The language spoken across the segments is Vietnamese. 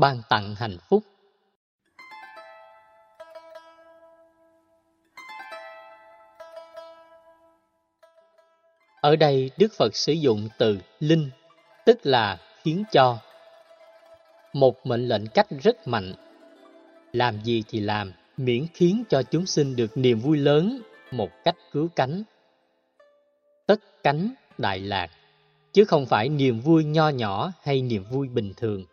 ban tặng hạnh phúc. Ở đây Đức Phật sử dụng từ linh, tức là khiến cho. Một mệnh lệnh cách rất mạnh. Làm gì thì làm, miễn khiến cho chúng sinh được niềm vui lớn một cách cứu cánh. Tất cánh đại lạc, chứ không phải niềm vui nho nhỏ hay niềm vui bình thường.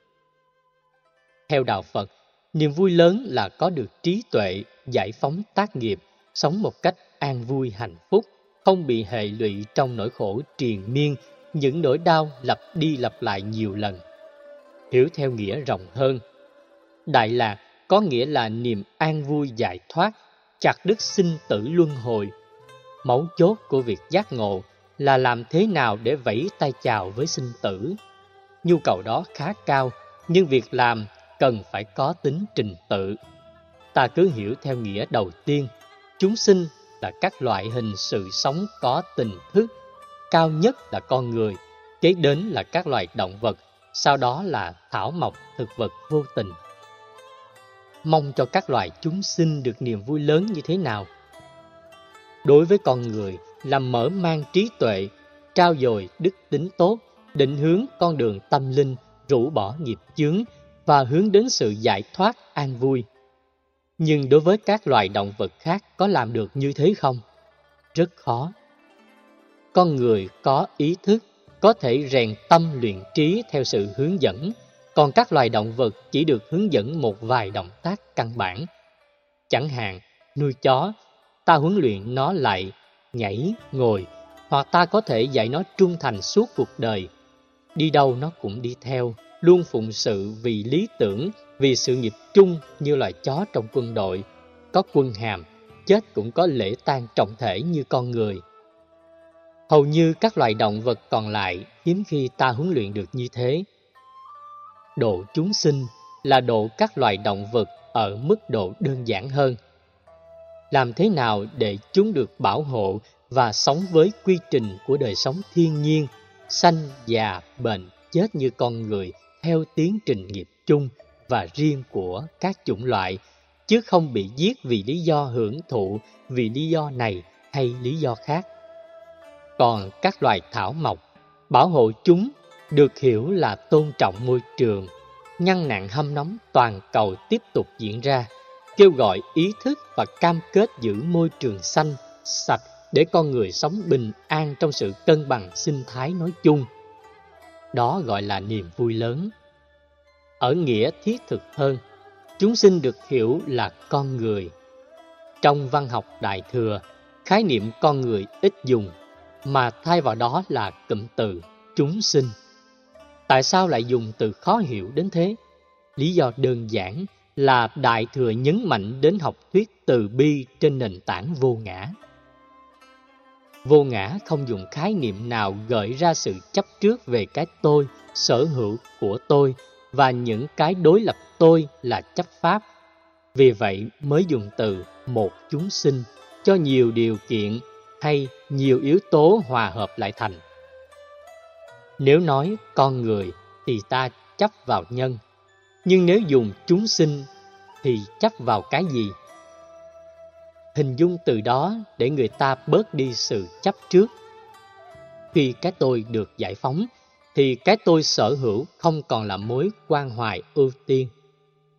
Theo Đạo Phật, niềm vui lớn là có được trí tuệ, giải phóng tác nghiệp, sống một cách an vui hạnh phúc, không bị hệ lụy trong nỗi khổ triền miên, những nỗi đau lặp đi lặp lại nhiều lần. Hiểu theo nghĩa rộng hơn, đại lạc có nghĩa là niềm an vui giải thoát, chặt đứt sinh tử luân hồi. Mấu chốt của việc giác ngộ là làm thế nào để vẫy tay chào với sinh tử. Nhu cầu đó khá cao, nhưng việc làm cần phải có tính trình tự. Ta cứ hiểu theo nghĩa đầu tiên, chúng sinh là các loại hình sự sống có tình thức, cao nhất là con người, kế đến là các loài động vật, sau đó là thảo mộc, thực vật vô tình. Mong cho các loài chúng sinh được niềm vui lớn như thế nào? Đối với con người là mở mang trí tuệ, trao dồi đức tính tốt, định hướng con đường tâm linh, rũ bỏ nghiệp chướng và hướng đến sự giải thoát an vui. Nhưng đối với các loài động vật khác có làm được như thế không? Rất khó. Con người có ý thức, có thể rèn tâm luyện trí theo sự hướng dẫn, còn các loài động vật chỉ được hướng dẫn một vài động tác căn bản. Chẳng hạn, nuôi chó, ta huấn luyện nó lại, nhảy, ngồi, hoặc ta có thể dạy nó trung thành suốt cuộc đời. Đi đâu nó cũng đi theo, luôn phụng sự vì lý tưởng, vì sự nghiệp chung như loài chó trong quân đội. Có quân hàm, chết cũng có lễ tang trọng thể như con người. Hầu như các loài động vật còn lại hiếm khi ta huấn luyện được như thế. Độ chúng sinh là độ các loài động vật ở mức độ đơn giản hơn. Làm thế nào để chúng được bảo hộ và sống với quy trình của đời sống thiên nhiên, sanh, già, bệnh, chết như con người theo tiến trình nghiệp chung và riêng của các chủng loại, chứ không bị giết vì lý do hưởng thụ, vì lý do này hay lý do khác. Còn các loài thảo mộc, bảo hộ chúng được hiểu là tôn trọng môi trường. Ngăn nạn hâm nóng toàn cầu tiếp tục diễn ra, kêu gọi ý thức và cam kết giữ môi trường xanh, sạch để con người sống bình an trong sự cân bằng sinh thái nói chung. Đó gọi là niềm vui lớn. Ở nghĩa thiết thực hơn, chúng sinh được hiểu là con người. Trong văn học Đại Thừa, khái niệm con người ít dùng, mà thay vào đó là cụm từ chúng sinh. Tại sao lại dùng từ khó hiểu đến thế? Lý do đơn giản là Đại Thừa nhấn mạnh đến học thuyết từ bi trên nền tảng vô ngã. Vô ngã không dùng khái niệm nào gợi ra sự chấp trước về cái tôi, sở hữu của tôi và những cái đối lập tôi là chấp pháp. Vì vậy mới dùng từ một chúng sinh cho nhiều điều kiện hay nhiều yếu tố hòa hợp lại thành. Nếu nói con người thì ta chấp vào nhân, nhưng nếu dùng chúng sinh thì chấp vào cái gì? Hình dung từ đó để người ta bớt đi sự chấp trước. Khi cái tôi được giải phóng, thì cái tôi sở hữu không còn là mối quan hoài ưu tiên.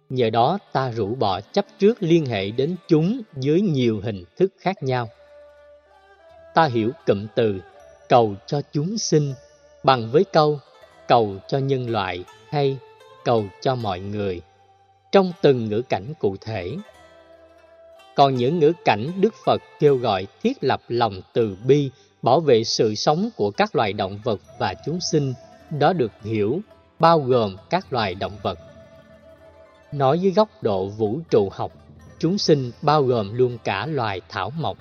Nhờ đó ta rũ bỏ chấp trước liên hệ đến chúng dưới nhiều hình thức khác nhau. Ta hiểu cụm từ cầu cho chúng sinh bằng với câu cầu cho nhân loại hay cầu cho mọi người trong từng ngữ cảnh cụ thể. Còn những ngữ cảnh Đức Phật kêu gọi thiết lập lòng từ bi, bảo vệ sự sống của các loài động vật và chúng sinh, đó được hiểu bao gồm các loài động vật. Nói dưới góc độ vũ trụ học, chúng sinh bao gồm luôn cả loài thảo mộc.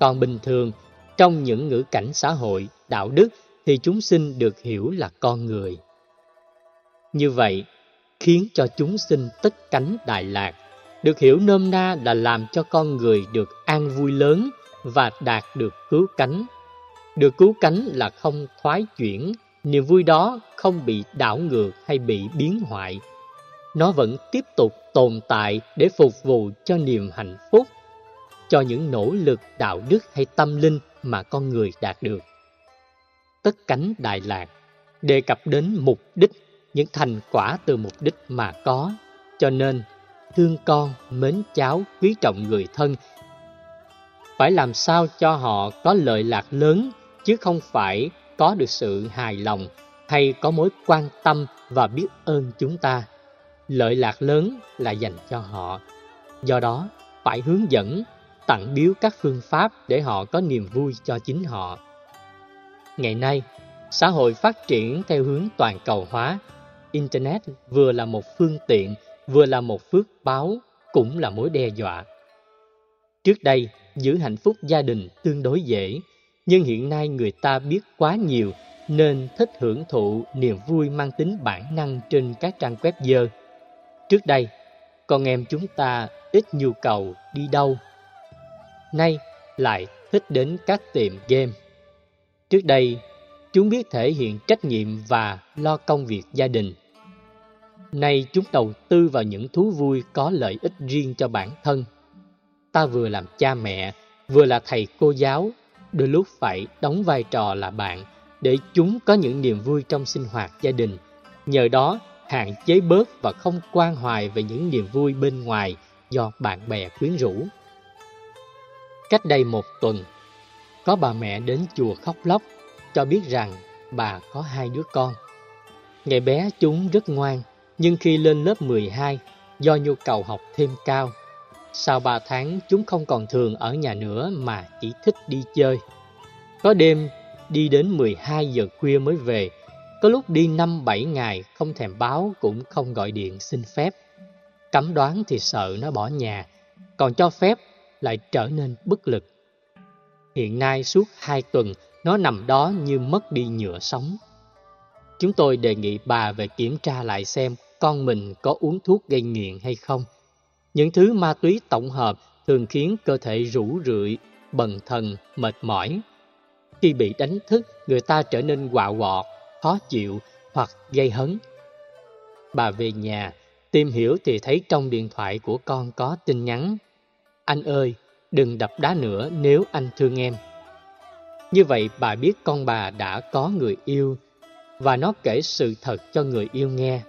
Còn bình thường, trong những ngữ cảnh xã hội, đạo đức thì chúng sinh được hiểu là con người. Như vậy, khiến cho chúng sinh tất cánh đại lạc, được hiểu nôm na là làm cho con người được an vui lớn và đạt được cứu cánh. Được cứu cánh là không thoái chuyển, niềm vui đó không bị đảo ngược hay bị biến hoại. nó vẫn tiếp tục tồn tại để phục vụ cho niềm hạnh phúc, cho những nỗ lực đạo đức hay tâm linh mà con người đạt được. Tất Cánh Đại Lạc đề cập đến mục đích, những thành quả từ mục đích mà có. Cho nên, thương con, mến cháu, quý trọng người thân phải làm sao cho họ có lợi lạc lớn, chứ không phải có được sự hài lòng hay có mối quan tâm và biết ơn chúng ta. Lợi lạc lớn là dành cho họ. Do đó, phải hướng dẫn, tặng biếu các phương pháp để họ có niềm vui cho chính họ. Ngày nay, xã hội phát triển theo hướng toàn cầu hóa. Internet vừa là một phương tiện, vừa là một phước báo, cũng là mối đe dọa. Trước đây, giữ hạnh phúc gia đình tương đối dễ, nhưng hiện nay người ta biết quá nhiều nên thích hưởng thụ niềm vui mang tính bản năng trên các trang web dơ. Trước đây, con em chúng ta ít nhu cầu đi đâu. Nay lại thích đến các tiệm game. Trước đây, chúng biết thể hiện trách nhiệm và lo công việc gia đình. Nay chúng đầu tư vào những thú vui có lợi ích riêng cho bản thân. Ta vừa làm cha mẹ, vừa là thầy cô giáo, đôi lúc phải đóng vai trò là bạn để chúng có những niềm vui trong sinh hoạt gia đình. Nhờ đó, hạn chế bớt và không quan hoài về những niềm vui bên ngoài do bạn bè quyến rũ. Cách đây một tuần, có bà mẹ đến chùa khóc lóc, cho biết rằng bà có 2 đứa con. Ngày bé chúng rất ngoan, nhưng khi lên lớp 12, do nhu cầu học thêm cao, sau 3 tháng chúng không còn thường ở nhà nữa mà chỉ thích đi chơi. Có đêm đi đến 12 giờ khuya mới về, có lúc đi 5-7 ngày không thèm báo cũng không gọi điện xin phép. Cấm đoán thì sợ nó bỏ nhà, còn cho phép lại trở nên bất lực. Hiện nay suốt 2 tuần, nó nằm đó như mất đi nhựa sống. Chúng tôi đề nghị bà về kiểm tra lại xem con mình có uống thuốc gây nghiện hay không. Những thứ ma túy tổng hợp thường khiến cơ thể rũ rượi, bần thần, mệt mỏi. Khi bị đánh thức, người ta trở nên quạo quọ, khó chịu hoặc gây hấn. Bà về nhà, tìm hiểu thì thấy trong điện thoại của con có tin nhắn: "Anh ơi, đừng đập đá nữa nếu anh thương em." Như vậy bà biết con bà đã có người yêu, và nó kể sự thật cho người yêu nghe,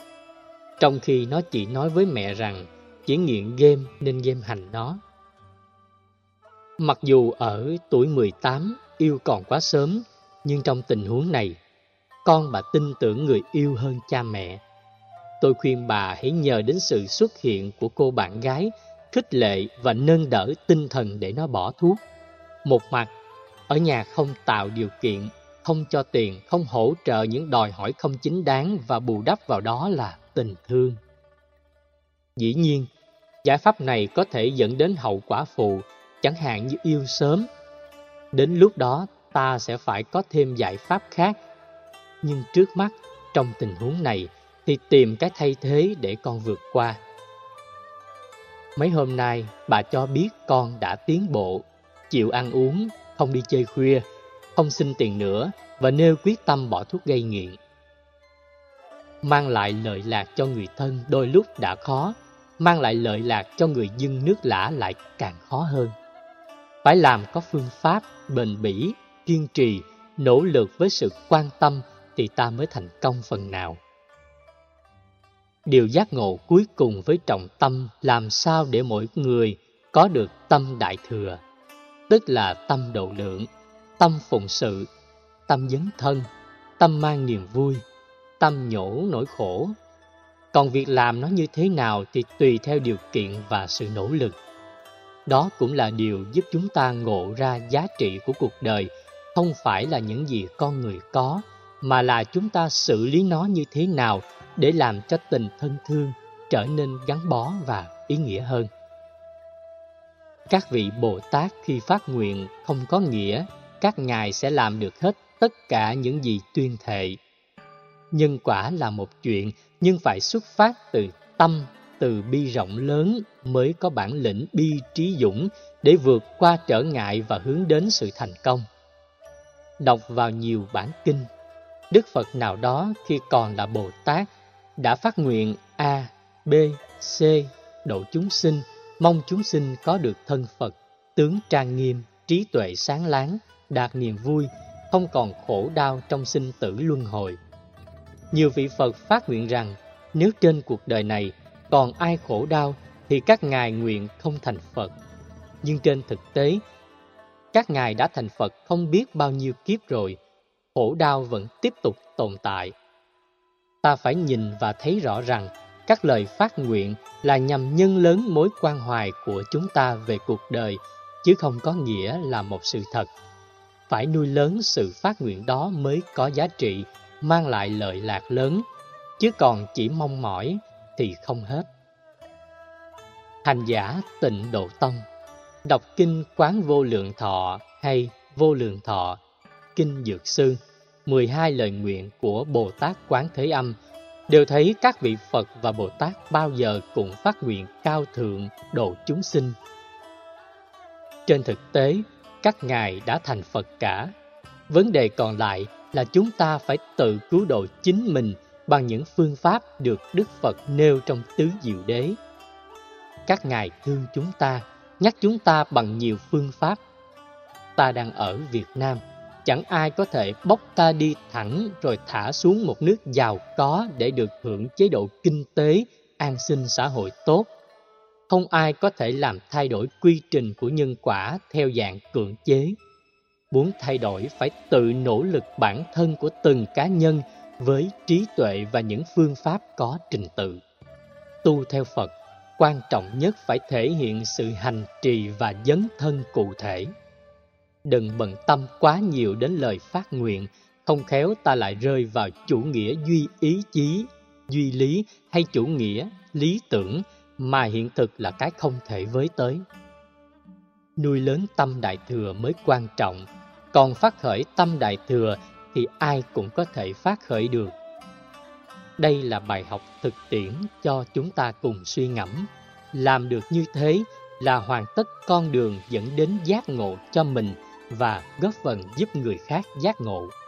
trong khi nó chỉ nói với mẹ rằng chỉ nghiện game nên game hành nó. Mặc dù ở tuổi 18 yêu còn quá sớm, nhưng trong tình huống này, con bà tin tưởng người yêu hơn cha mẹ. Tôi khuyên bà hãy nhờ đến sự xuất hiện của cô bạn gái, khích lệ và nâng đỡ tinh thần để nó bỏ thuốc. Một mặt, ở nhà không tạo điều kiện, không cho tiền, không hỗ trợ những đòi hỏi không chính đáng và bù đắp vào đó là tình thương. Dĩ nhiên, giải pháp này có thể dẫn đến hậu quả phụ, chẳng hạn như yêu sớm. Đến lúc đó, ta sẽ phải có thêm giải pháp khác. Nhưng trước mắt, trong tình huống này, thì tìm cái thay thế để con vượt qua. Mấy hôm nay, bà cho biết con đã tiến bộ, chịu ăn uống, không đi chơi khuya, không xin tiền nữa và nêu quyết tâm bỏ thuốc gây nghiện. Mang lại lợi lạc cho người thân đôi lúc đã khó, mang lại lợi lạc cho người dân nước lã lại càng khó hơn. Phải làm có phương pháp, bền bỉ, kiên trì, nỗ lực với sự quan tâm thì ta mới thành công phần nào. Điều giác ngộ cuối cùng với trọng tâm làm sao để mỗi người có được tâm đại thừa, tức là tâm độ lượng, tâm phụng sự, tâm dấn thân, tâm mang niềm vui, tâm nhổ nỗi khổ. Còn việc làm nó như thế nào thì tùy theo điều kiện và sự nỗ lực. Đó cũng là điều giúp chúng ta ngộ ra giá trị của cuộc đời, không phải là những gì con người có, mà là chúng ta xử lý nó như thế nào để làm cho tình thân thương trở nên gắn bó và ý nghĩa hơn. Các vị Bồ Tát khi phát nguyện không có nghĩa các ngài sẽ làm được hết tất cả những gì tuyên thệ. Nhân quả là một chuyện, nhưng phải xuất phát từ tâm, từ bi rộng lớn mới có bản lĩnh bi trí dũng để vượt qua trở ngại và hướng đến sự thành công. Đọc vào nhiều bản kinh, Đức Phật nào đó khi còn là Bồ Tát đã phát nguyện A, B, C độ chúng sinh, mong chúng sinh có được thân Phật, tướng trang nghiêm, trí tuệ sáng láng, đạt niềm vui, không còn khổ đau trong sinh tử luân hồi. Nhiều vị Phật phát nguyện rằng nếu trên cuộc đời này còn ai khổ đau thì các ngài nguyện không thành Phật. Nhưng trên thực tế, các ngài đã thành Phật không biết bao nhiêu kiếp rồi, khổ đau vẫn tiếp tục tồn tại. Ta phải nhìn và thấy rõ rằng các lời phát nguyện là nhằm nhân lớn mối quan hoài của chúng ta về cuộc đời, chứ không có nghĩa là một sự thật. Phải nuôi lớn sự phát nguyện đó mới có giá trị, mang lại lợi lạc lớn, chứ còn chỉ mong mỏi thì không hết. Hành giả Tịnh Độ Tông đọc kinh Quán Vô Lượng Thọ hay Vô Lượng Thọ, kinh Dược Sư, 12 lời nguyện của Bồ Tát Quán Thế Âm, đều thấy các vị Phật và Bồ Tát bao giờ cũng phát nguyện cao thượng độ chúng sinh. Trên thực tế, các ngài đã thành Phật cả. Vấn đề còn lại là chúng ta phải tự cứu độ chính mình bằng những phương pháp được Đức Phật nêu trong Tứ Diệu Đế. Các ngài thương chúng ta, nhắc chúng ta bằng nhiều phương pháp. Ta đang ở Việt Nam, chẳng ai có thể bóc ta đi thẳng rồi thả xuống một nước giàu có để được hưởng chế độ kinh tế, an sinh xã hội tốt. Không ai có thể làm thay đổi quy trình của nhân quả theo dạng cưỡng chế. Muốn thay đổi phải tự nỗ lực bản thân của từng cá nhân với trí tuệ và những phương pháp có trình tự. Tu theo Phật, quan trọng nhất phải thể hiện sự hành trì và dấn thân cụ thể. Đừng bận tâm quá nhiều đến lời phát nguyện, không khéo ta lại rơi vào chủ nghĩa duy ý chí, duy lý hay chủ nghĩa lý tưởng mà hiện thực là cái không thể với tới. Nuôi lớn tâm Đại Thừa mới quan trọng, còn phát khởi tâm Đại Thừa thì ai cũng có thể phát khởi được. Đây là bài học thực tiễn cho chúng ta cùng suy ngẫm. Làm được như thế là hoàn tất con đường dẫn đến giác ngộ cho mình và góp phần giúp người khác giác ngộ.